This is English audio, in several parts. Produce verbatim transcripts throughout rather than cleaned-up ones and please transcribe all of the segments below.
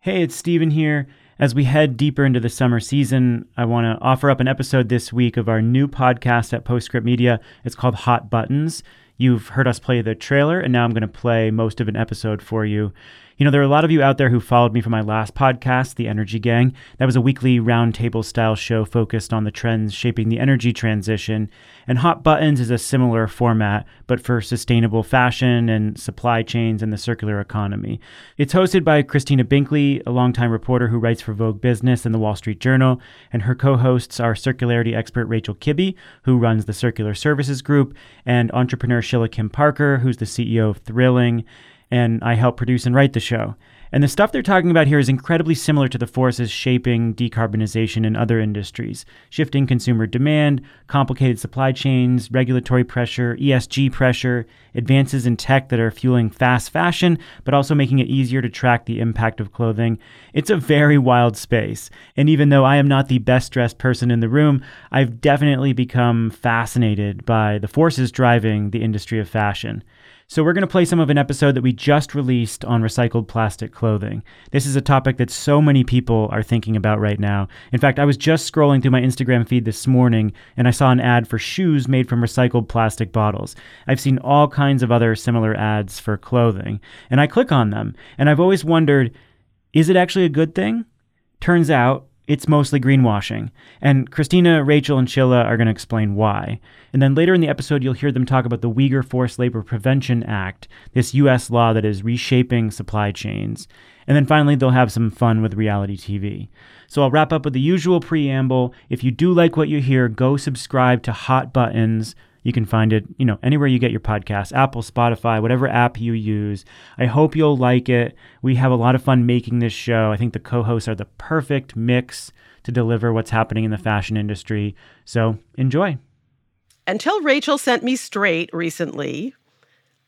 Hey, it's Steven here. As we head deeper into the summer season, I want to offer up an episode this week of our new podcast at Post Script Media. It's called Hot Buttons. You've heard us play the trailer, and now I'm going to play most of an episode for you. You know, there are a lot of you out there who followed me from my last podcast, The Energy Gang. That was a weekly roundtable-style show focused on the trends shaping the energy transition. And Hot Buttons is a similar format, but for sustainable fashion and supply chains and the circular economy. It's hosted by Christina Binkley, a longtime reporter who writes for Vogue Business and the Wall Street Journal. And her co-hosts are circularity expert Rachel Kibbe, who runs the Circular Services Group, and entrepreneur Shilla Kim Parker, who's the C E O of Thrilling, and I help produce and write the show. And the stuff they're talking about here is incredibly similar to the forces shaping decarbonization in other industries: shifting consumer demand, complicated supply chains, regulatory pressure, E S G pressure, advances in tech that are fueling fast fashion, but also making it easier to track the impact of clothing. It's a very wild space. And even though I am not the best dressed person in the room, I've definitely become fascinated by the forces driving the industry of fashion. So we're going to play some of an episode that we just released on recycled plastic clothing. This is a topic that so many people are thinking about right now. In fact, I was just scrolling through my Instagram feed this morning and I saw an ad for shoes made from recycled plastic bottles. I've seen all kinds of other similar ads for clothing, and I click on them. And I've always wondered, is it actually a good thing? Turns out, it's mostly greenwashing. And Christina, Rachel, and Shilla are going to explain why. And then later in the episode, you'll hear them talk about the Uyghur Forced Labor Prevention Act, this U S law that is reshaping supply chains. And then finally, they'll have some fun with reality T V. So I'll wrap up with the usual preamble. If you do like what you hear, go subscribe to Hot Buttons. You can find it, you know, anywhere you get your podcasts, Apple, Spotify, whatever app you use. I hope you'll like it. We have a lot of fun making this show. I think the co-hosts are the perfect mix to deliver what's happening in the fashion industry. So enjoy. Until Rachel sent me straight recently,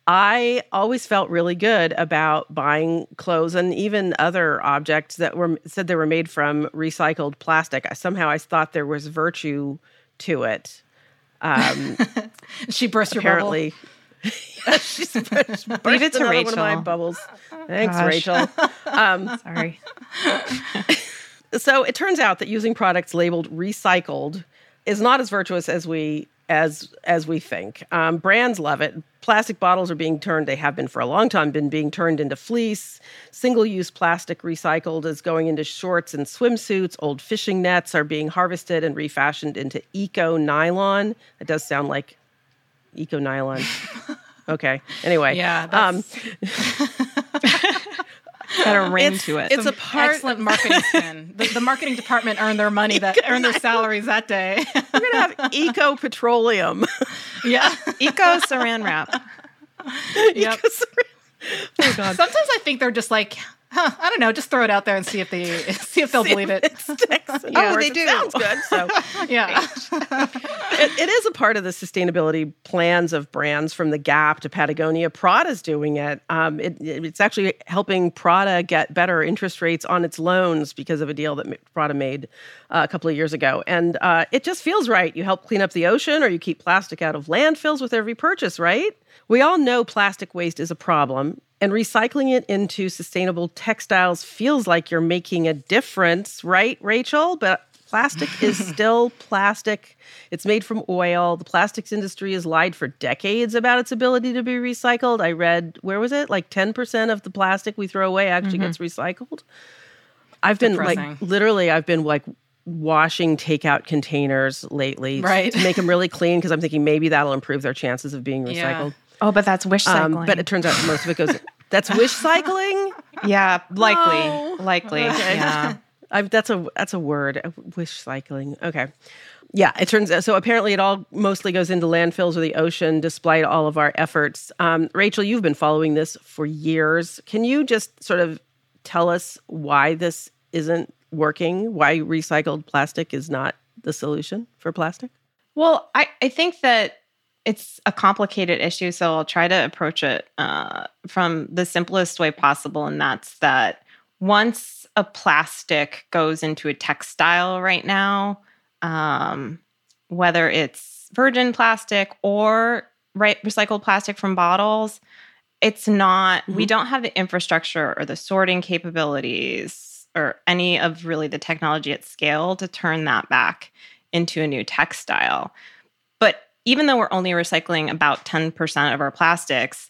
I always felt really good about buying clothes and even other objects that were said they were made from recycled plastic. I, somehow I thought there was virtue to it. Um, she burst apparently. Your bubble. she burst, burst Leave it to Rachel. One of my bubbles. Thanks, Gosh. Rachel. Um, Sorry. So it turns out that using products labeled recycled is not as virtuous as we as as we think. Um, brands love it. Plastic bottles are being turned, they have been for a long time, been being turned into fleece. Single-use plastic recycled is going into shorts and swimsuits. Old fishing nets are being harvested and refashioned into eco-nylon. It does sound like eco-nylon. Okay, anyway. Yeah, that's... Um, got a ring it's, to it. It's Some a part... excellent marketing spin. the, the marketing department earned their money, that earned their salaries that day. We're going to have eco-petroleum. Yeah. Eco-saran wrap. Yep. Oh, God. Sometimes I think they're just like, huh, I don't know, just throw it out there and see if, they, see if they'll see believe if it. Sticks. Yeah, oh, they do. It sounds good. So, yeah. It, it is a part of the sustainability plans of brands, from The Gap to Patagonia. Prada's doing it. Um, it. It's actually helping Prada get better interest rates on its loans because of a deal that Prada made uh, a couple of years ago. And uh, it just feels right. You help clean up the ocean, or you keep plastic out of landfills with every purchase, right? We all know plastic waste is a problem, and recycling it into sustainable textiles feels like you're making a difference, right, Rachel? But plastic is still plastic. It's made from oil. The plastics industry has lied for decades about its ability to be recycled. I read, where was it? Like ten percent of the plastic we throw away actually mm-hmm. gets recycled. I've been Depressing. like, literally, I've been like, washing takeout containers lately right. to make them really clean, because I'm thinking maybe that'll improve their chances of being recycled. Yeah. Oh, but that's wish cycling. Um, but it turns out most of it goes... That's wish cycling? Yeah, likely. Oh. Likely, okay. Yeah. I, that's a that's a word, wish cycling. Okay. Yeah, it turns out... So apparently it all mostly goes into landfills or the ocean, despite all of our efforts. Um, Rachel, you've been following this for years. Can you just sort of tell us why this isn't working, why recycled plastic is not the solution for plastic? Well, I, I think that it's a complicated issue, so I'll try to approach it uh, from the simplest way possible, and that's that once a plastic goes into a textile right now, um, whether it's virgin plastic or re- recycled plastic from bottles, It's not, mm-hmm. we don't have the infrastructure or the sorting capabilities or any of really the technology at scale to turn that back into a new textile. But even though we're only recycling about ten percent of our plastics,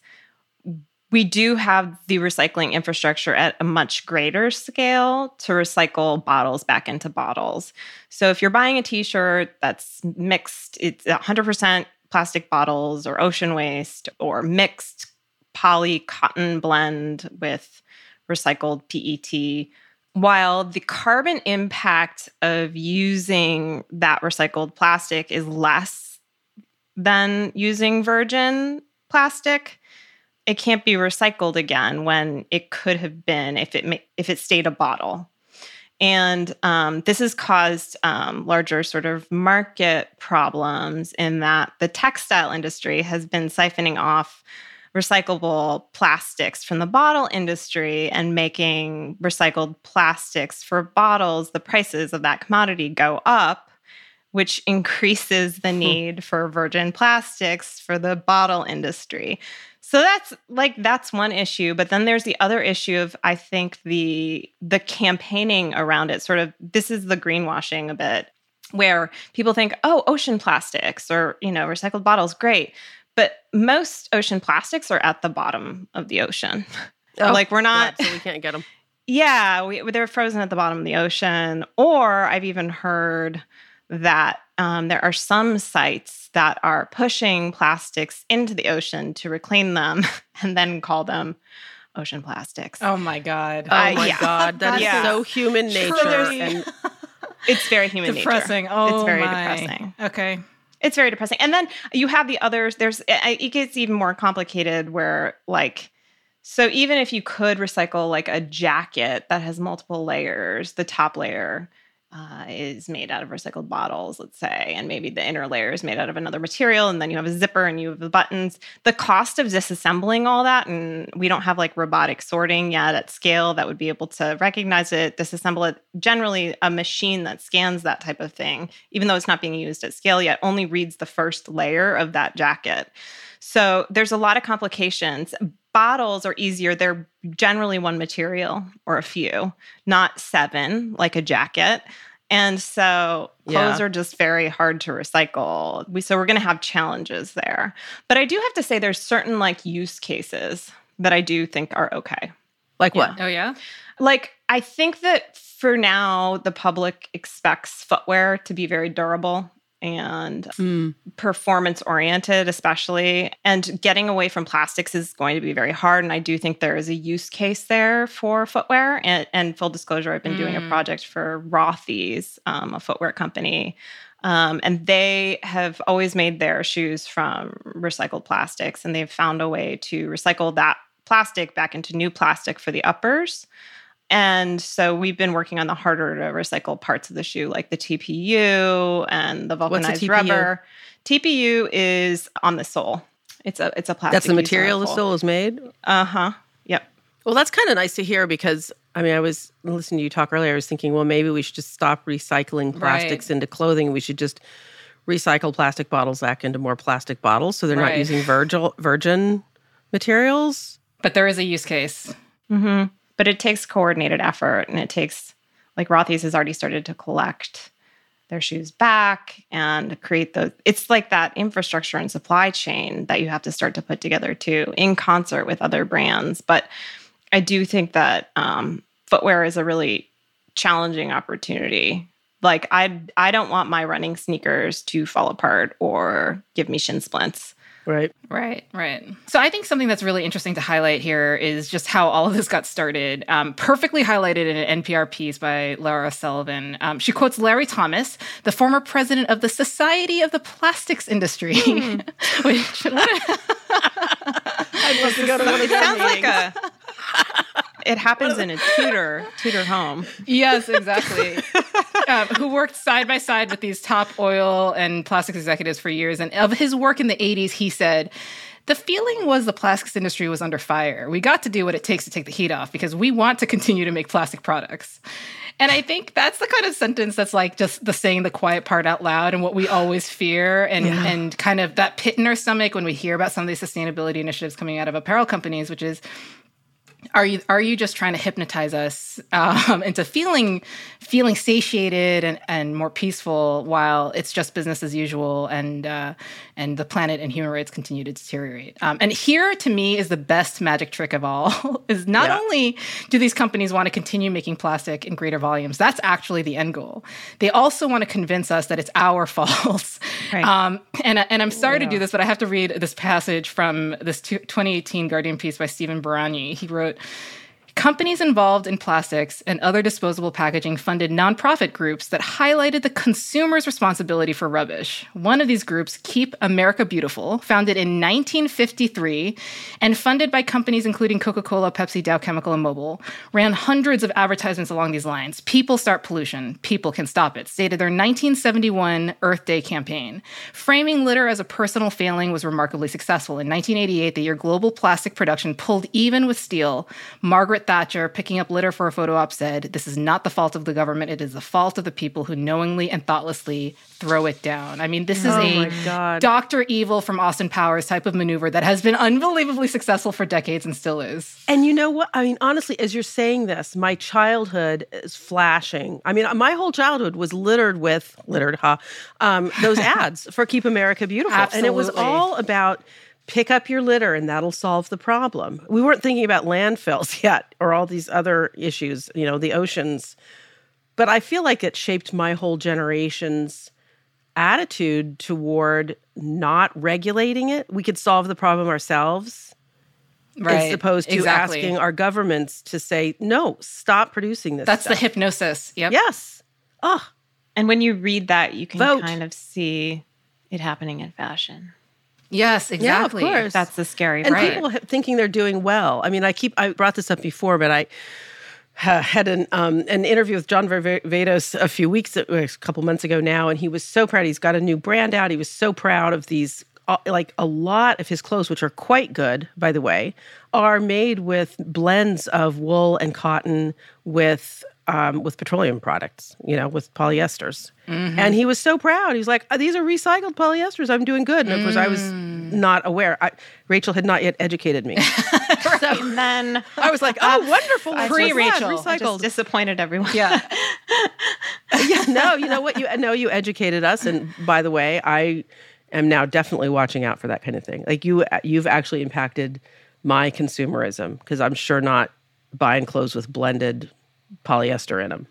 we do have the recycling infrastructure at a much greater scale to recycle bottles back into bottles. So if you're buying a t-shirt that's mixed, it's one hundred percent plastic bottles or ocean waste or mixed poly cotton blend with recycled P E T, while the carbon impact of using that recycled plastic is less than using virgin plastic, it can't be recycled again when it could have been if it ma- if it stayed a bottle. And um, this has caused um, larger sort of market problems in that the textile industry has been siphoning off recyclable plastics from the bottle industry and making recycled plastics for bottles. The prices of that commodity go up, which increases the need for virgin plastics for the bottle industry. So that's like that's one issue, but then there's the other issue of I think the the campaigning around it. Sort of this is the greenwashing a bit, where people think, oh, ocean plastics or you know recycled bottles, great, but most ocean plastics are at the bottom of the ocean. Oh, like we're not, yeah, so we can't get them. Yeah, we, they're frozen at the bottom of the ocean. Or I've even heard that. Um, there are some sites that are pushing plastics into the ocean to reclaim them and then call them ocean plastics. Oh, my God. Oh, uh, my yeah. God. That is yeah. so human nature. And it's very human depressing. nature. Depressing. Oh, It's very my. depressing. Okay. It's very depressing. And then you have the others. There's it gets even more complicated where, like, so even if you could recycle, like, a jacket that has multiple layers, the top layer Uh, is made out of recycled bottles, let's say, and maybe the inner layer is made out of another material, and then you have a zipper and you have the buttons. The cost of disassembling all that, and we don't have like robotic sorting yet at scale that would be able to recognize it, disassemble it. Generally, a machine that scans that type of thing, even though it's not being used at scale yet, only reads the first layer of that jacket. So there's a lot of complications. Bottles are easier. They're generally one material or a few, not seven, like a jacket. And so clothes yeah. are just very hard to recycle. We, so we're going to have challenges there. But I do have to say there's certain like use cases that I do think are okay. Like what? Yeah. Oh, yeah? Like I think that for now, the public expects footwear to be very durable and mm. performance-oriented especially. And getting away from plastics is going to be very hard. And I do think there is a use case there for footwear. And, and full disclosure, I've been mm. doing a project for Rothy's, um, a footwear company. Um, and they have always made their shoes from recycled plastics. And they've found a way to recycle that plastic back into new plastic for the uppers. And so we've been working on the harder to recycle parts of the shoe, like the T P U and the vulcanized rubber. T P U is on the sole. It's a it's a plastic. That's the material the sole is made? Uh-huh. Yep. Well, that's kind of nice to hear because, I mean, I was listening to you talk earlier. I was thinking, well, maybe we should just stop recycling plastics right. into clothing. We should just recycle plastic bottles back into more plastic bottles so they're right. not using virgil, virgin materials. But there is a use case. Mm-hmm. But it takes coordinated effort, and it takes, like Rothy's has already started to collect their shoes back and create those. It's like that infrastructure and supply chain that you have to start to put together too, in concert with other brands. But I do think that um, footwear is a really challenging opportunity. Like I, I don't want my running sneakers to fall apart or give me shin splints. Right. Right, right. So I think something that's really interesting to highlight here is just how all of this got started, um, perfectly highlighted in an N P R piece by Laura Sullivan. Um, she quotes Larry Thomas, the former president of the Society of the Plastics Industry. Mm. Which, I'd love to go to one of these sounds like a... It happens in a Tudor, Tudor home. Yes, exactly. um, who worked side by side with these top oil and plastics executives for years. And of his work in the eighties, he said, The feeling was the plastics industry was under fire. We got to do what it takes to take the heat off because we want to continue to make plastic products. And I think that's the kind of sentence that's like just the saying the quiet part out loud and what we always fear and, yeah. and kind of that pit in our stomach when we hear about some of these sustainability initiatives coming out of apparel companies, which is, Are you are you just trying to hypnotize us um, into feeling feeling satiated and, and more peaceful while it's just business as usual and uh, and the planet and human rights continue to deteriorate? Um, and here, to me, is the best magic trick of all, is not yeah. only do these companies want to continue making plastic in greater volumes, that's actually the end goal. They also want to convince us that it's our fault. Right. Um, and, and I'm sorry yeah. to do this, but I have to read this passage from this twenty eighteen Guardian piece by Stephen Baragni. He wrote, companies involved in plastics and other disposable packaging funded nonprofit groups that highlighted the consumer's responsibility for rubbish. One of these groups, Keep America Beautiful, founded in nineteen fifty-three and funded by companies including Coca-Cola, Pepsi, Dow Chemical, and Mobil, ran hundreds of advertisements along these lines. People start pollution. People can stop it, stated their nineteen seventy-one Earth Day campaign. Framing litter as a personal failing was remarkably successful. In nineteen eighty-eight, the year global plastic production pulled even with steel, Margaret Thatcher, picking up litter for a photo op, said, this is not the fault of the government. It is the fault of the people who knowingly and thoughtlessly throw it down. I mean, this is oh a Doctor Evil from Austin Powers type of maneuver that has been unbelievably successful for decades and still is. And you know what? I mean, honestly, as you're saying this, my childhood is flashing. I mean, my whole childhood was littered with, littered, huh? Um, those ads for Keep America Beautiful. Absolutely. And it was all about pick up your litter and that'll solve the problem. We weren't thinking about landfills yet or all these other issues, you know, the oceans. But I feel like it shaped my whole generation's attitude toward not regulating it. We could solve the problem ourselves. Right. As opposed to exactly. asking our governments to say, no, stop producing this That's stuff. The hypnosis. Yep. Yes. Oh. And when you read that, you can Vote. kind of see it happening in fashion. Yes, exactly. Yeah, of course. That's the scary part. And people thinking they're doing well. I mean, I keep, I brought this up before, but I uh, had an um, an interview with John Varvatos a few weeks, a couple months ago now, and he was so proud. He's got a new brand out. He was so proud of these, like a lot of his clothes, which are quite good, by the way, are made with blends of wool and cotton with Um, with petroleum products, you know, with polyesters. Mm-hmm. And he was so proud. He was like, oh, these are recycled polyesters. I'm doing good. And of mm. course, I was not aware. I, Rachel had not yet educated me. Right. So and then I was like, oh, wonderful. Pre-Rachel. Recycled. I just disappointed everyone. Yeah. yeah. No, you know what? You know, you educated us. And by the way, I am now definitely watching out for that kind of thing. Like you, you've actually impacted my consumerism because I'm sure not buying clothes with blended polyester in them.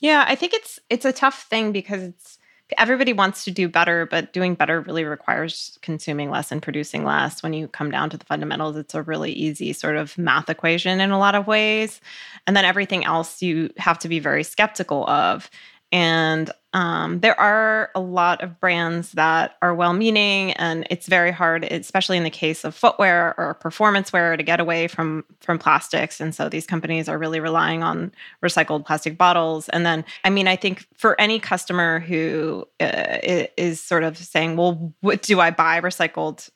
Yeah, I think it's it's a tough thing because it's everybody wants to do better, but doing better really requires consuming less and producing less. When you come down to the fundamentals, it's a really easy sort of math equation in a lot of ways. And then everything else you have to be very skeptical of. And um, there are a lot of brands that are well-meaning, and it's very hard, especially in the case of footwear or performance wear, to get away from, from plastics. And so these companies are really relying on recycled plastic bottles. And then, I mean, I think for any customer who uh, is sort of saying, well, what do I buy recycled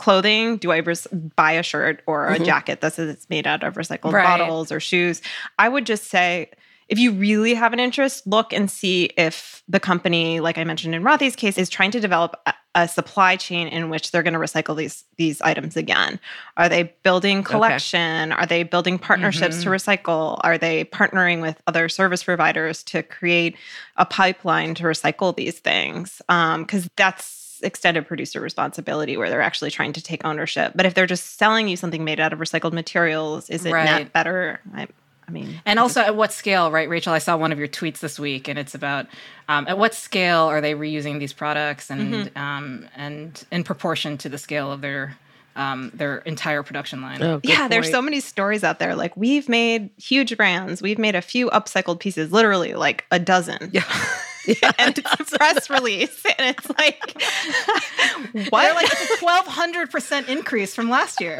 clothing? Do I res- buy a shirt or a mm-hmm. jacket that's made out of recycled right. bottles or shoes? I would just say, if you really have an interest, look and see if the company, like I mentioned in Rothy's case, is trying to develop a, a supply chain in which they're going to recycle these these items again. Are they building collection? Okay. Are they building partnerships mm-hmm. to recycle? Are they partnering with other service providers to create a pipeline to recycle these things? Because um, that's extended producer responsibility where they're actually trying to take ownership. But if they're just selling you something made out of recycled materials, is it right. not better? I, I mean, and also at what scale, right, Rachel? I saw one of your tweets this week, and it's about um, at what scale are they reusing these products, and mm-hmm. um, and in proportion to the scale of their um, their entire production line. Oh, yeah, point. There's so many stories out there. Like we've made huge brands, we've made a few upcycled pieces, literally like a dozen. Yeah. Yeah, and it's a press release, and it's like, what? They're like, it's a twelve hundred percent increase from last year.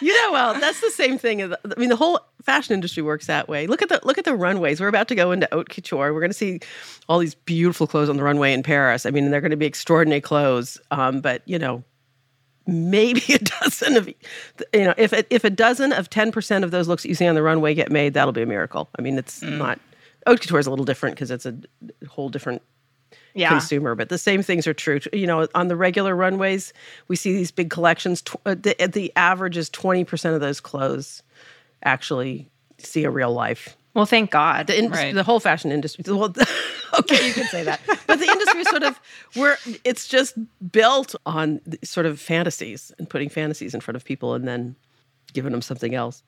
You know, well, that's the same thing. I mean, the whole fashion industry works that way. Look at the look at the runways. We're about to go into haute couture. We're going to see all these beautiful clothes on the runway in Paris. I mean, they're going to be extraordinary clothes, um, but, you know, maybe a dozen of, you know, if it, if a dozen of ten percent of those looks that you see on the runway get made, that'll be a miracle. I mean, it's mm. not, haute couture is a little different because it's a whole different yeah. consumer, but the same things are true. You know, on the regular runways, we see these big collections. Tw- the, the average is twenty percent of those clothes actually see a real life. Well, thank God. The, in- right. the whole fashion industry. Well, okay, you can say that. But the industry is sort of, we're, it's just built on sort of fantasies and putting fantasies in front of people and then giving them something else.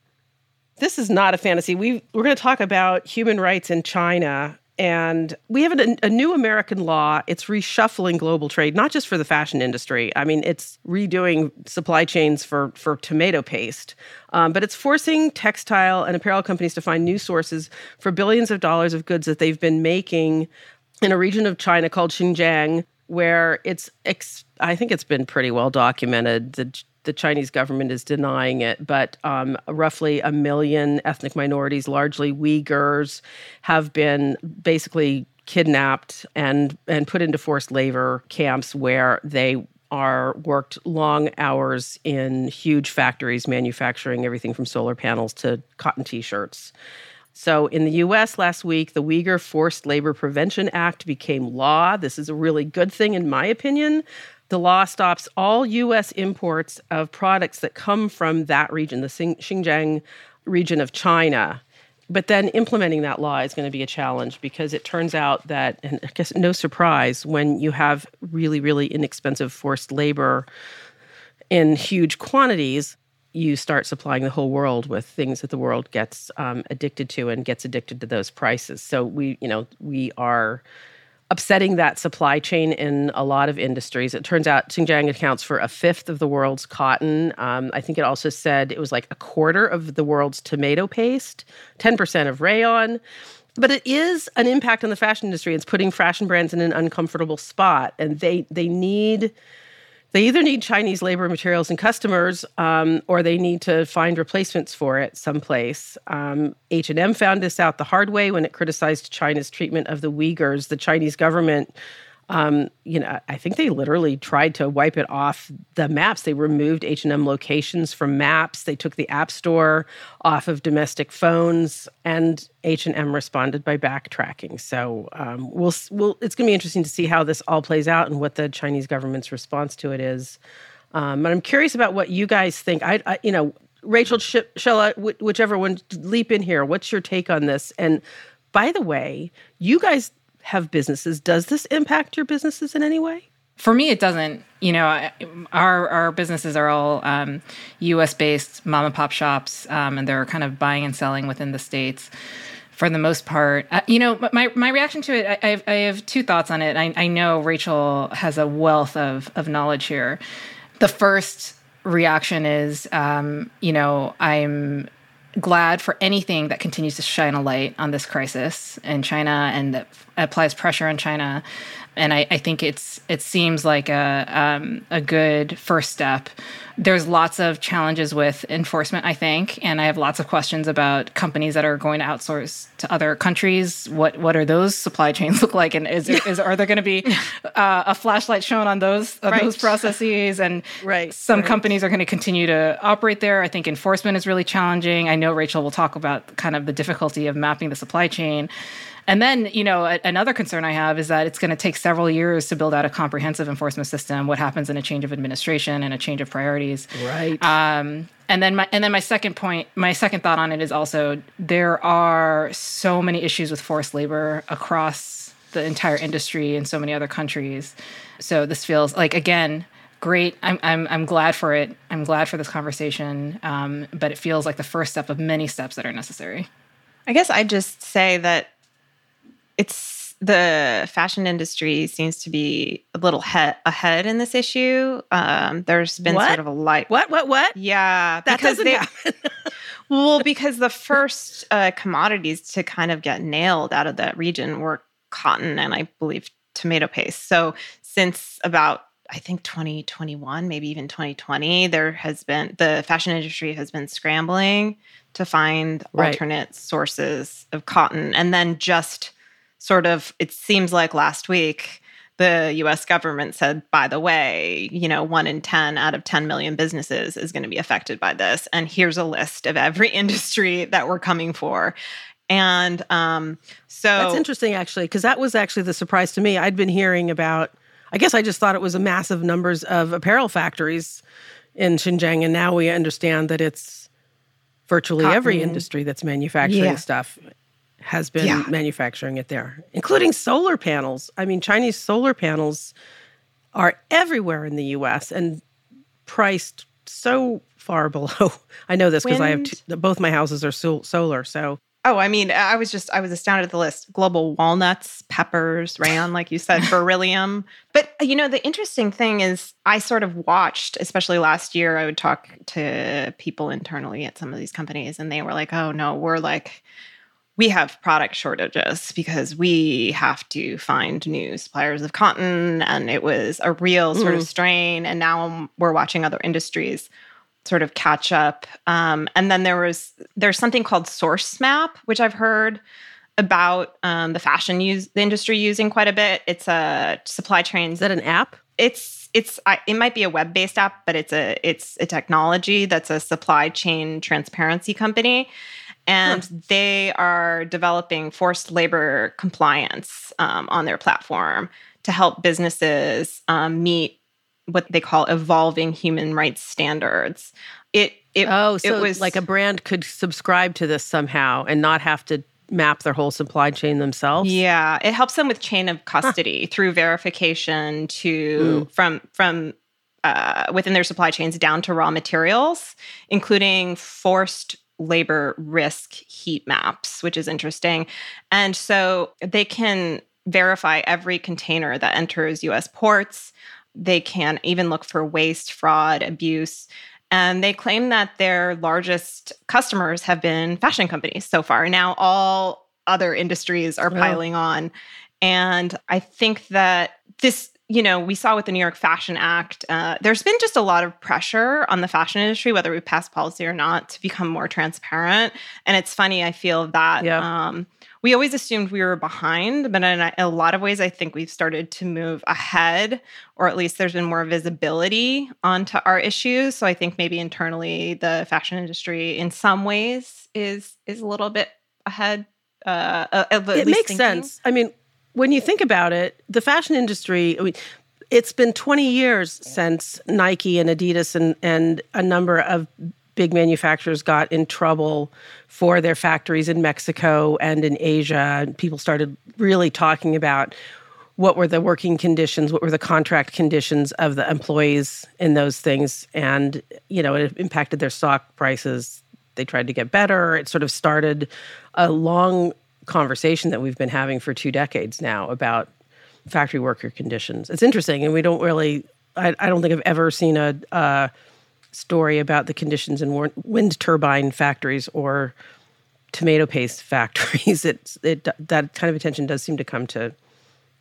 This is not a fantasy. We've, we're going to talk about human rights in China. And we have a, a new American law. It's reshuffling global trade, not just for the fashion industry. I mean, it's redoing supply chains for, for tomato paste. Um, but it's forcing textile and apparel companies to find new sources for billions of dollars of goods that they've been making in a region of China called Xinjiang, where it's, ex- I think it's been pretty well documented, the The Chinese government is denying it, but um, roughly a million ethnic minorities, largely Uyghurs, have been basically kidnapped and, and put into forced labor camps where they are worked long hours in huge factories manufacturing everything from solar panels to cotton T-shirts. So in the U S last week, the Uyghur Forced Labor Prevention Act became law. This is a really good thing, in my opinion. The law stops all U S imports of products that come from that region, the Xinjiang region of China. But then implementing that law is going to be a challenge because it turns out that, and I guess no surprise, when you have really, really inexpensive forced labor in huge quantities, you start supplying the whole world with things that the world gets um, addicted to and gets addicted to those prices. So we, you know, we are upsetting that supply chain in a lot of industries. It turns out Xinjiang accounts for a fifth of the world's cotton. Um, I think it also said it was like a quarter of the world's tomato paste, ten percent of rayon. But it is an impact on the fashion industry. It's putting fashion brands in an uncomfortable spot. And they they need, they either need Chinese labor, materials, and customers, um, or they need to find replacements for it someplace. Um, H and M found this out the hard way when it criticized China's treatment of the Uyghurs. The Chinese government, um, you know, I think they literally tried to wipe it off the maps. They removed H and M locations from maps. They took the App Store off of domestic phones, and H and M responded by backtracking. So um, we'll, we'll, it's going to be interesting to see how this all plays out and what the Chinese government's response to it is. Um, but I'm curious about what you guys think. I, I you know, Rachel, Sh- Shilla, wh- whichever one, leap in here. What's your take on this? And by the way, you guys have businesses. Does this impact your businesses in any way? For me, it doesn't. You know, our our businesses are all um, U S-based mom and pop shops, um, and they're kind of buying and selling within the States for the most part. Uh, you know, my my reaction to it, I, I have two thoughts on it. I, I know Rachel has a wealth of of knowledge here. The first reaction is, um, you know, I'm glad for anything that continues to shine a light on this crisis in China and that applies pressure on China. And I, I think it's it seems like a um, a good first step. There's lots of challenges with enforcement, I think, and I have lots of questions about companies that are going to outsource to other countries. What what are those supply chains look like, and is, there, is are there going to be uh, a flashlight shown on those on right. those processes? And right. some right. companies are going to continue to operate there. I think enforcement is really challenging. I know Rachel will talk about kind of the difficulty of mapping the supply chain. And then, you know, a, another concern I have is that it's going to take several years to build out a comprehensive enforcement system. What happens in a change of administration and a change of priorities? Right. Um, and then my and then my second point, my second thought on it is also there are so many issues with forced labor across the entire industry in so many other countries. So this feels like, again, great. I'm I'm I'm glad for it. I'm glad for this conversation. Um, but it feels like the first step of many steps that are necessary. I guess I just say that. It's the fashion industry seems to be a little he- ahead in this issue. Um, there's been what? sort of a light. What, what, what? Yeah. That because doesn't they, happen. Well, because the first uh, commodities to kind of get nailed out of that region were cotton and I believe tomato paste. So since about, I think, twenty twenty-one, maybe even twenty twenty, there has been, the fashion industry has been scrambling to find right. alternate sources of cotton. And then just sort of, it seems like last week, the U S government said, by the way, you know, one in ten out of ten million businesses is going to be affected by this. And here's a list of every industry that we're coming for. And um, so... That's interesting, actually, because that was actually the surprise to me. I'd been hearing about... I guess I just thought it was a massive numbers of apparel factories in Xinjiang, and now we understand that it's virtually Cotton. Every industry that's manufacturing yeah. stuff has been yeah. manufacturing it there, including solar panels. I mean, Chinese solar panels are everywhere in the U S and priced so far below. I know this because I have two, both my houses are sol- solar, so... Oh, I mean, I was just, I was astounded at the list. Global walnuts, peppers, rayon, like you said, beryllium. But, you know, the interesting thing is I sort of watched, especially last year, I would talk to people internally at some of these companies and they were like, oh no, we're like, we have product shortages because we have to find new suppliers of cotton. And it was a real sort mm. of strain. And now we're watching other industries sort of catch up. Um, and then there was, there's something called Source Map, which I've heard about um, the fashion use, the industry using quite a bit. It's a supply chain. Is that an app? It's, it's, I, it might be a web-based app, but it's a, it's a technology that's a supply chain transparency company. And huh. they are developing forced labor compliance um, on their platform to help businesses um, meet what they call evolving human rights standards. It, it oh, so it was like a brand could subscribe to this somehow and not have to map their whole supply chain themselves. Yeah, it helps them with chain of custody huh. through verification to mm. from from uh, within their supply chains down to raw materials, including forced labor risk heat maps, which is interesting, and so they can verify every container that enters U S ports. They can even look for waste, fraud, abuse. And they claim that their largest customers have been fashion companies so far. Now all other industries are piling wow. on. And I think that this, you know, we saw with the New York Fashion Act, uh, there's been just a lot of pressure on the fashion industry, whether we pass policy or not, to become more transparent. And it's funny, I feel that yeah. um, we always assumed we were behind, but in a, in a lot of ways, I think we've started to move ahead, or at least there's been more visibility onto our issues. So I think maybe internally, the fashion industry in some ways is is a little bit ahead. Uh, of at it least makes thinking. Sense. I mean, when you think about it, the fashion industry, I mean, it's been twenty years since Nike and Adidas and, and a number of big manufacturers got in trouble for their factories in Mexico and in Asia. People started really talking about what were the working conditions, what were the contract conditions of the employees in those things. And, you know, it impacted their stock prices. They tried to get better. It sort of started a long conversation that we've been having for two decades now about factory worker conditions. It's interesting, and we don't really, I, I don't think I've ever seen a uh, story about the conditions in war- wind turbine factories or tomato paste factories. It's, it that kind of attention does seem to come to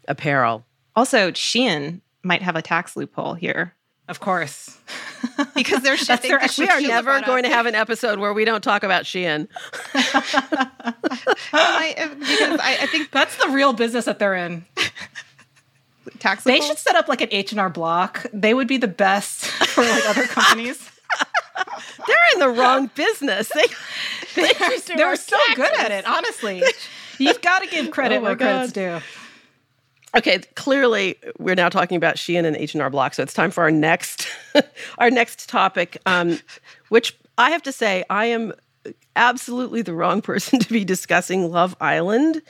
apparel. Also, Shein might have a tax loophole here. Of course. Because they're shipping. Their, we are never going to have an episode where we don't talk about Shein. I, because I, I think that's the real business that they're in. Taxable? They should set up like an H and R Block. They would be the best for like other companies. They're in the wrong business. They, they, they were so taxes. Good at it, honestly. You've got to give credit oh where God. Credit's due. Okay, clearly we're now talking about Shein and H and R Block, so it's time for our next our next topic, um, which I have to say I am absolutely the wrong person to be discussing Love Island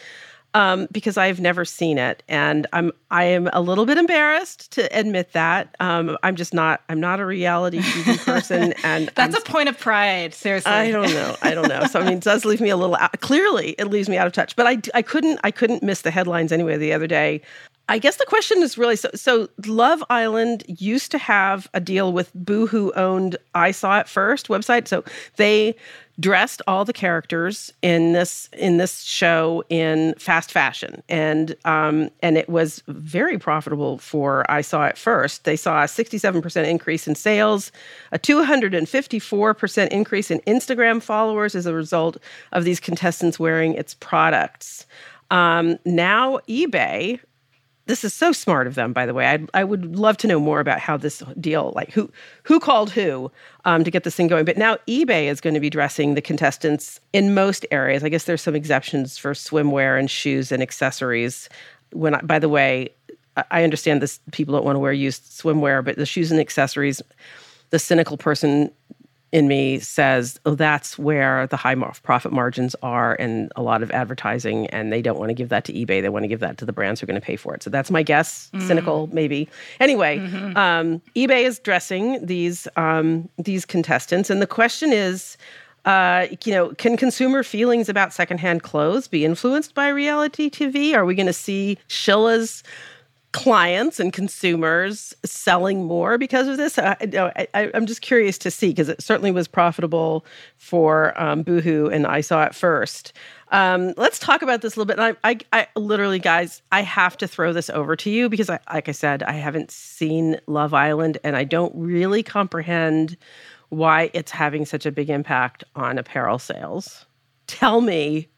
um, because I've never seen it, and I'm I am a little bit embarrassed to admit that. Um, I'm just not I'm not a reality T V person, and that's I'm, a point of pride. Seriously, I don't know, I don't know. So I mean, it does leave me a little out, clearly it leaves me out of touch. But I, I couldn't I couldn't miss the headlines anyway the other day. I guess the question is really, so, so Love Island used to have a deal with Boohoo owned I Saw It First website. So they dressed all the characters in this in this show in fast fashion. And um, and it was very profitable for I Saw It First. They saw a sixty-seven percent increase in sales, a two hundred fifty-four percent increase in Instagram followers as a result of these contestants wearing its products. Um, now eBay This is so smart of them, by the way. I'd, I would love to know more about how this deal, like who who called who um, to get this thing going. But now eBay is going to be dressing the contestants in most areas. I guess there's some exceptions for swimwear and shoes and accessories. When, I, by the way, I understand this. People don't want to wear used swimwear, but the shoes and accessories, the cynical person in me says, oh, that's where the high profit margins are and a lot of advertising, and they don't want to give that to eBay. They want to give that to the brands who are going to pay for it. So that's my guess. Mm. Cynical, maybe. Anyway, mm-hmm. um, eBay is dressing these um, these contestants, and the question is, uh, you know, can consumer feelings about secondhand clothes be influenced by reality T V? Are we going to see Shilla's clients and consumers selling more because of this? I, I, I, I'm just curious to see, because it certainly was profitable for um, Boohoo and I Saw It First. Um, let's talk about this a little bit. And I, I, I literally, guys, I have to throw this over to you because, I, like I said, I haven't seen Love Island and I don't really comprehend why it's having such a big impact on apparel sales. Tell me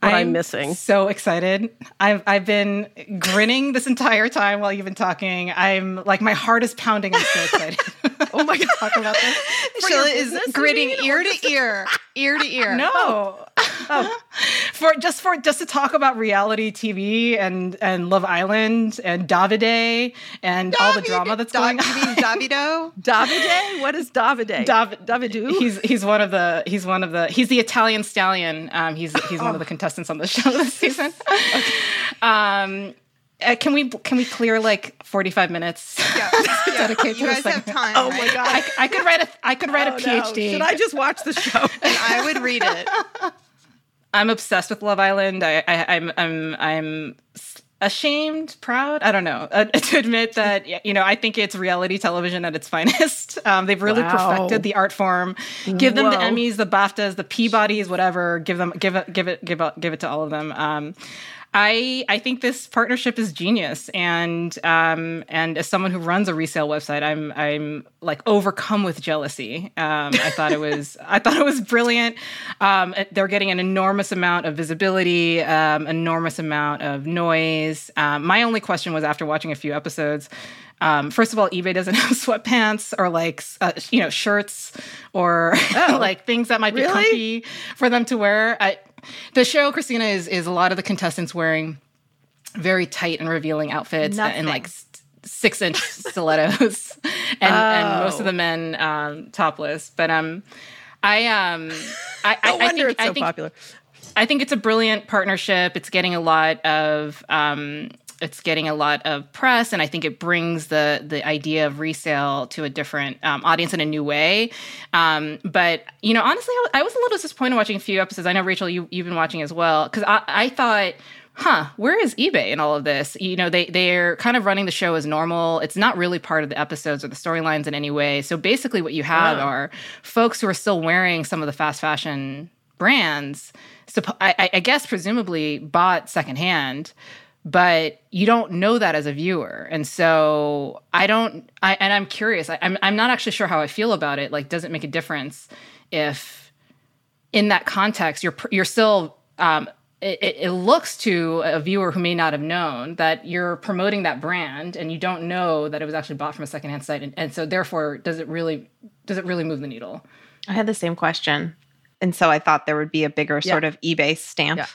what I'm, I'm missing. So excited. I've I've been grinning this entire time while you've been talking. I'm like, my heart is pounding. I'm so excited. Oh my God. Talk about this. Shilla is grinning ear to ear, ear to ear. No. Oh. Oh. for just for just to talk about reality T V and, and Love Island and Davide and Davide, all the drama that's Dav- going on. You mean Davido? Davide? What is Davide? Dav- Davido? He's he's one of the he's one of the he's the Italian stallion. Um, he's he's oh. one of the contestants on the show this season. Okay. Um, uh, can we can we clear like forty-five minutes? Yeah, yeah. Dedicate you to guys have time. Oh right? My God, I, I could write a I could write oh, a PhD. No. Should I just watch the show? And I would read it. I'm obsessed with Love Island. I, I, I'm I'm I'm ashamed, proud. I don't know uh, to admit that, you know, I think it's reality television at its finest. Um, they've really wow. perfected the art form. Give them Whoa. the Emmys, the BAFTAs, the Peabodys, whatever. Give them, give it, give it, give it, give it to all of them. Um, I I think this partnership is genius, and um, and as someone who runs a resale website, I'm I'm like overcome with jealousy. Um, I thought it was I thought it was brilliant. Um, they're getting an enormous amount of visibility, um, enormous amount of noise. Um, my only question was, after watching a few episodes, Um, first of all, eBay doesn't have sweatpants or like, uh, you know, shirts or oh, like things that might be really? comfy for them to wear. I, the show, Christina, is is a lot of the contestants wearing very tight and revealing outfits Nothing. and like six-inch stilettos, and, oh. and most of the men um, topless. But um, I, um, I, I, no I wonder think, it's so I think, popular. I think it's a brilliant partnership. It's getting a lot of. Um, It's getting a lot of press, and I think it brings the the idea of resale to a different um, audience in a new way. Um, but, you know, honestly, I, I was a little disappointed watching a few episodes. I know, Rachel, you, you've been watching as well, because I, I thought, huh, where is eBay in all of this? You know, they, they're kind of running the show as normal. It's not really part of the episodes or the storylines in any way. So basically what you have wow. are folks who are still wearing some of the fast fashion brands, so I, I guess presumably bought secondhand, but you don't know that as a viewer. And so I don't, I, and I'm curious, I, I'm I'm not actually sure how I feel about it. Like, does it make a difference if in that context, you're, you're still, um, it, it looks to a viewer who may not have known that you're promoting that brand and you don't know that it was actually bought from a secondhand site. And, and so therefore, does it really, does it really move the needle? I had the same question. And so I thought there would be a bigger yeah. sort of eBay stamp yeah.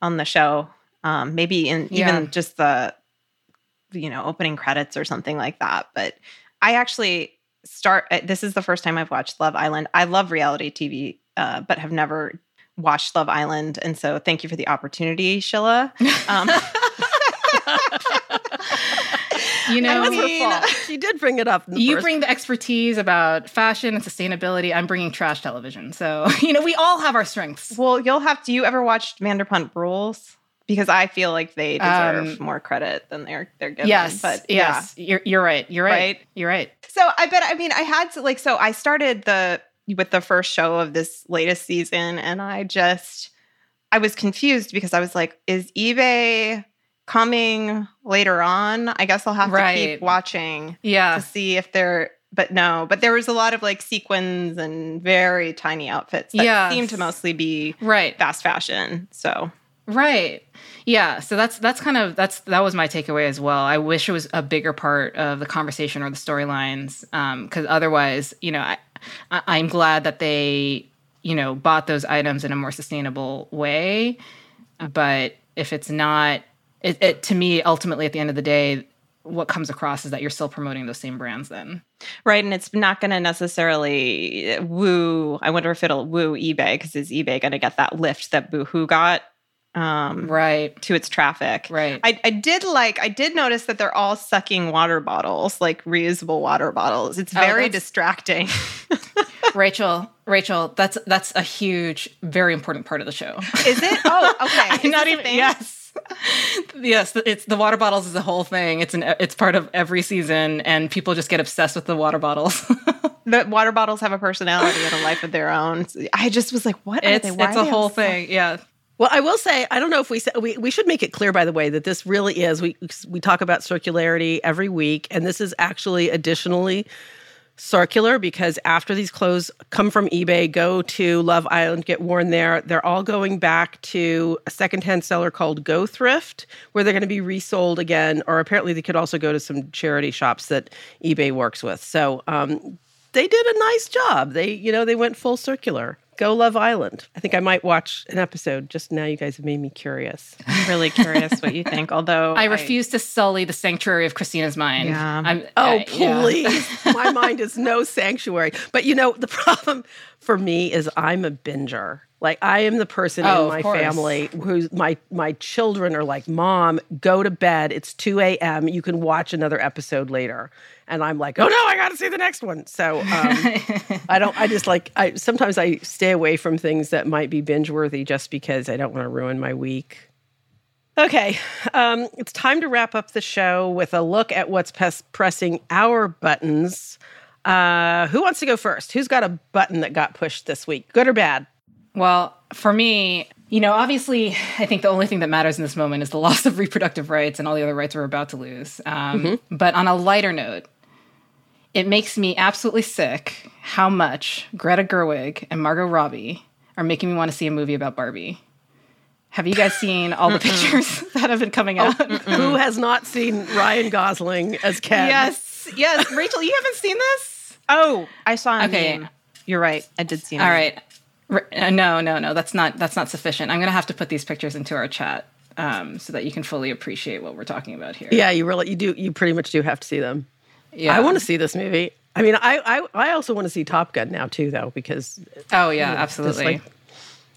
on the show. Um, maybe in even yeah. just the, you know, opening credits or something like that. But I actually start, this is the first time I've watched Love Island. I love reality T V, uh, but have never watched Love Island. And so thank you for the opportunity, Shilla. Um, you know, I mean, she did bring it up. You bring the expertise about fashion and sustainability. I'm bringing trash television. So, you know, we all have our strengths. Well, you'll have to, you ever watched Vanderpump Rules? Because I feel like they deserve um, more credit than they're they're given. Yes, but yeah. yes, you're you're right. You're right. right. You're right. So I bet. I mean, I had to like. So I started the with the first show of this latest season, and I just I was confused because I was like, "Is eBay coming later on? I guess I'll have right. to keep watching, yeah. to see if they're." But no, but there was a lot of like sequins and very tiny outfits that yes. seemed to mostly be right. fast fashion. So. Right. Yeah. So that's that's kind of that's that was my takeaway as well. I wish it was a bigger part of the conversation or the storylines, um, because otherwise, you know, I, I I'm glad that they, you know, bought those items in a more sustainable way. But if it's not, it, it to me, ultimately, at the end of the day, what comes across is that you're still promoting those same brands then. Right. And it's not going to necessarily woo. I wonder if it'll woo eBay, because is eBay going to get that lift that Boohoo got? Um, right. To its traffic. Right. I, I did like, I did notice that they're all sucking water bottles, like reusable water bottles. It's very oh, distracting. Rachel, Rachel, that's, that's a huge, very important part of the show. Is it? Oh, okay. I'm is not even, yes. Yes. It's the water bottles is the whole thing. It's an, it's part of every season, and people just get obsessed with the water bottles. The water bottles have a personality and a life of their own. I just was like, what it's, are they? Why it's are a they whole thing. Yeah. Well, I will say, I don't know if we said, we, we should make it clear, by the way, that this really is, we we talk about circularity every week, and this is actually additionally circular, because after these clothes come from eBay, go to Love Island, get worn there, they're all going back to a secondhand seller called Go Thrift, where they're going to be resold again, or apparently they could also go to some charity shops that eBay works with. So um, they did a nice job. They, you know, they went full circular. Go Love Island. I think I might watch an episode just now. You guys have made me curious. I'm really curious what you think, although... I, I refuse to sully the sanctuary of Christina's mind. Yeah. I'm, oh, I, please. Yeah. My mind is no sanctuary. But, you know, the problem for me is I'm a binger. Like, I am the person oh, in my family who's my my children are like, Mom, go to bed. It's two a.m. You can watch another episode later. And I'm like, oh no, I got to see the next one. So um, I don't, I just like, I sometimes I stay away from things that might be binge worthy just because I don't want to ruin my week. Okay. Um, it's time to wrap up the show with a look at what's pes- pressing our buttons. Uh, who wants to go first? Who's got a button that got pushed this week? Good or bad? Well, for me, you know, obviously, I think the only thing that matters in this moment is the loss of reproductive rights and all the other rights we're about to lose. Um, mm-hmm. But on a lighter note, it makes me absolutely sick how much Greta Gerwig and Margot Robbie are making me want to see a movie about Barbie. Have you guys seen all the pictures that have been coming out? Oh, who has not seen Ryan Gosling as Ken? Yes, yes. Rachel, you haven't seen this? Oh, I saw a okay. meme. You're right. I did see it. All right. No, no, no. That's not that's not sufficient. I'm going to have to put these pictures into our chat um, so that you can fully appreciate what we're talking about here. Yeah, you really you do you pretty much do have to see them. Yeah. I want to see this movie. I mean, I, I, I also want to see Top Gun now, too, though, because... Oh, yeah, you know, absolutely. Like,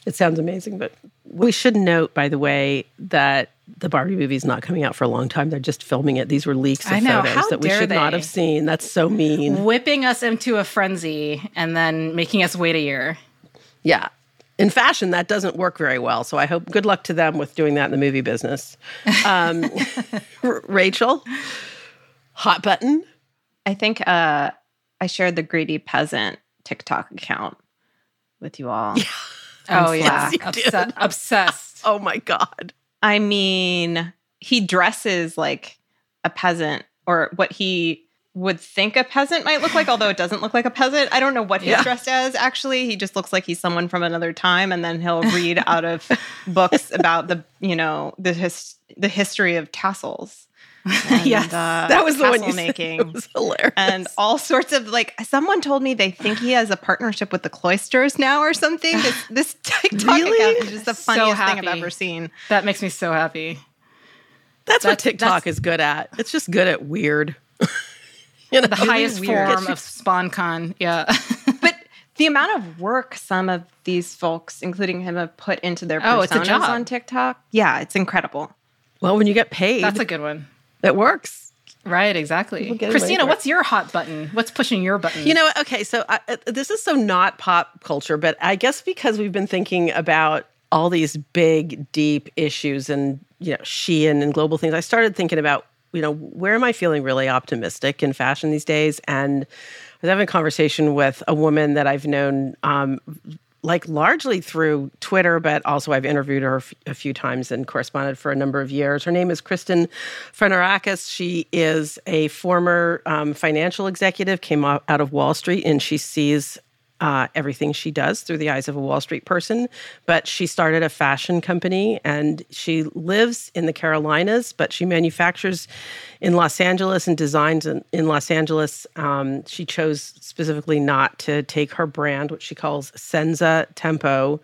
it sounds amazing, but we should note, by the way, that the Barbie movie is not coming out for a long time. They're just filming it. These were leaks of I know. photos How that we should they? not have seen. That's so mean. Whipping us into a frenzy and then making us wait a year. Yeah. In fashion, that doesn't work very well, so I hope... Good luck to them with doing that in the movie business. Um, R- Rachel? Hot button? I think uh, I shared the Greedy Peasant TikTok account with you all. Yeah. Oh, yeah. Yes, Obs- obsessed. Oh, my God. I mean, he dresses like a peasant, or what he would think a peasant might look like, although it doesn't look like a peasant. I don't know what he's yeah. dressed as, actually. He just looks like he's someone from another time, and then he'll read out of books about the, you know, the his- the history of tassels. And, yes, uh, that was the one you making. Said. It was hilarious. And all sorts of, like, someone told me they think he has a partnership with the cloisters now or something. This, this TikTok really? account is just the funniest so thing I've ever seen. That makes me so happy. That's, that's what TikTok that's, is good at. It's just good at weird. You know, the really highest weird. form of SponCon, yeah. But the amount of work some of these folks, including him, have put into their personas oh, it's a job. on TikTok. Yeah, it's incredible. Well, when you get paid. That's a good one. It works. Right, exactly. Christina, what's your hot button? What's pushing your button? You know, okay, so I, this is so not pop culture, but I guess because we've been thinking about all these big, deep issues and, you know, Shein and global things, I started thinking about, you know, where am I feeling really optimistic in fashion these days? And I was having a conversation with a woman that I've known um like largely through Twitter, but also I've interviewed her f- a few times and corresponded for a number of years. Her name is Kristen Frenorakis. She is a former um, financial executive, came out of Wall Street, and she sees uh, everything she does through the eyes of a Wall Street person. But she started a fashion company, and she lives in the Carolinas, but she manufactures in Los Angeles and designs in, in Los Angeles. Um, she chose specifically not to take her brand, which she calls Senza Tempo.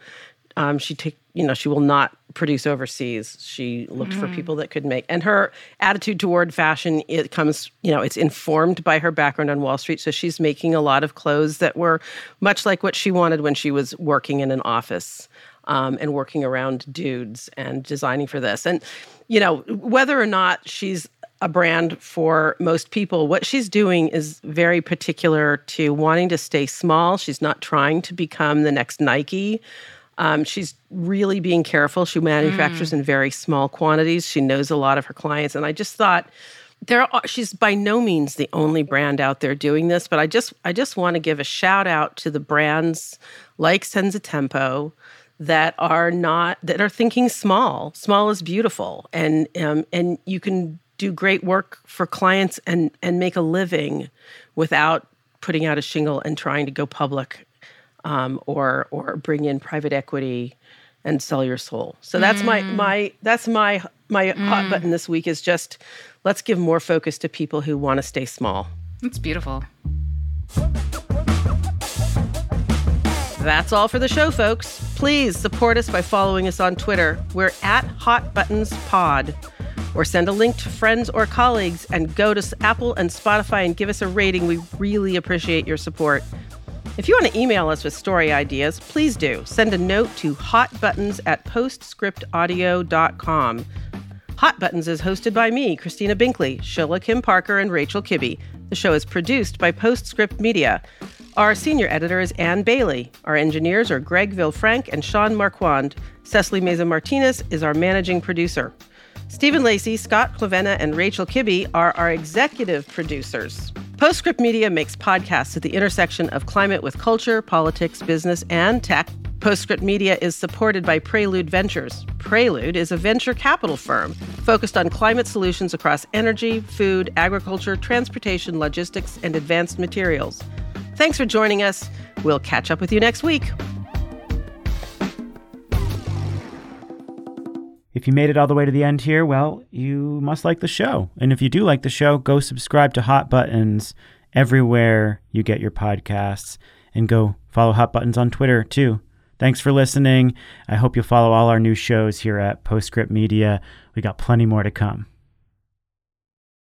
Um, she take, you know, she will not produce overseas. She looked mm. for people that could make. And her attitude toward fashion, it comes, you know, it's informed by her background on Wall Street. So she's making a lot of clothes that were much like what she wanted when she was working in an office um, and working around dudes and designing for this. And, you know, whether or not she's a brand for most people, what she's doing is very particular to wanting to stay small. She's not trying to become the next Nike. Um, she's really being careful. She manufactures mm. in very small quantities. She knows a lot of her clients. And I just thought, there are, she's by no means the only brand out there doing this, but I just I just want to give a shout out to the brands like Senza Tempo that are not that are thinking small. Small is beautiful, and um, and you can do great work for clients and and make a living without putting out a shingle and trying to go public. Um, or or bring in private equity and sell your soul. So that's mm. my my that's my my mm. hot button this week is just let's give more focus to people who want to stay small. That's beautiful. That's all for the show, folks. Please support us by following us on Twitter. We're at Hot Buttons Pod. Or send a link to friends or colleagues and go to Apple and Spotify and give us a rating. We really appreciate your support. If you want to email us with story ideas, please do. Send a note to hotbuttons at postscriptaudio dot com. Hot Buttons is hosted by me, Christina Binkley, Shilla Kim Parker, and Rachel Kibbe. The show is produced by Post Script Media. Our senior editor is Ann Bailey. Our engineers are Greg Villefranc and Sean Marquand. Cecily Meza-Martinez is our managing producer. Stephen Lacey, Scott Clavena, and Rachel Kibbe are our executive producers. Post Script Media makes podcasts at the intersection of climate with culture, politics, business, and tech. Post Script Media is supported by Prelude Ventures. Prelude is a venture capital firm focused on climate solutions across energy, food, agriculture, transportation, logistics, and advanced materials. Thanks for joining us. We'll catch up with you next week. If you made it all the way to the end here, well, you must like the show. And if you do like the show, go subscribe to Hot Buttons everywhere you get your podcasts. And go follow Hot Buttons on Twitter, too. Thanks for listening. I hope you'll follow all our new shows here at Postscript Media. We got plenty more to come.